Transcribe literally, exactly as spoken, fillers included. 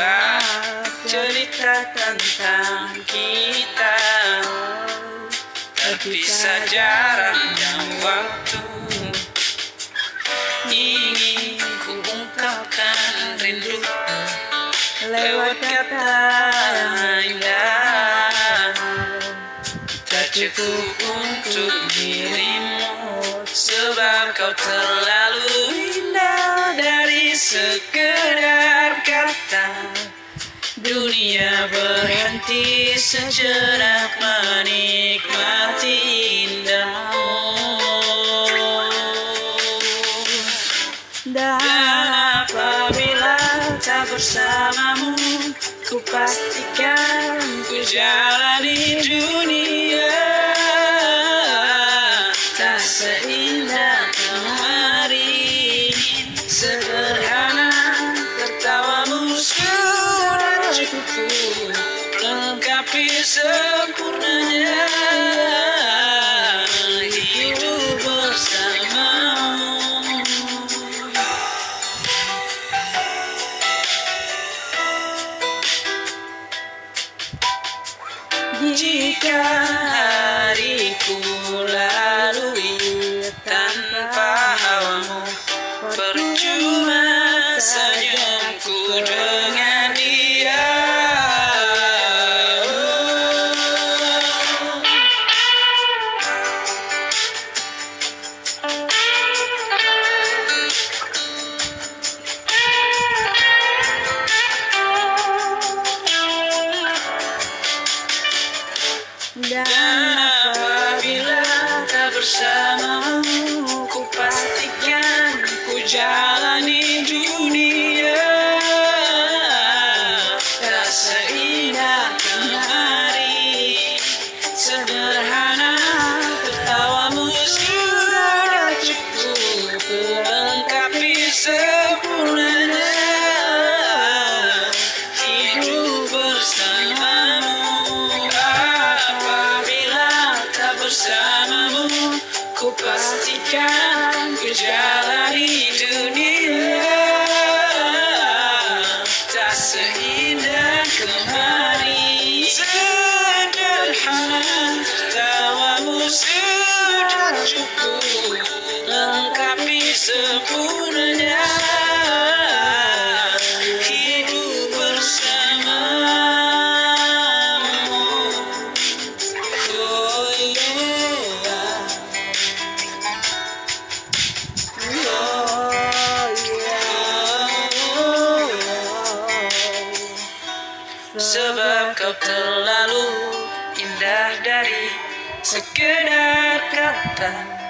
Coba cerita tentang kita, terpisah jaraknya waktu. Ingin ku ungkapkan rindu lewat kata indah, tak cukup untuk dirimu, sebab kau terlalu indah dari sekedar kata. Dunia berhenti sejenak menikmati indahmu, dan apabila tak bersamamu, ku pastikan ku jalani dunia tak seindah kemarin. Sederhana tertawamu sudah cukup lengkapi sempurnanya hidup bersamamu. Jika hariku lalui tanpa hawamu, percuma senyumku dengan dia. Dan apabila tak bersamamu, ku pastikan ku jalani dunia tak seindah kemarin. Sederhana tertawamu sudah cukup melengkapi sempurnanya hidup bersamamu. Bersamamu, ku pastikan ku jalani dunia tak seindah kemarin. Sederhana tawamu sudah cukup lengkapi sempurnanya hidup bersamamu. Oh yeah. Sebab kau terlalu indah dari sekedar kata.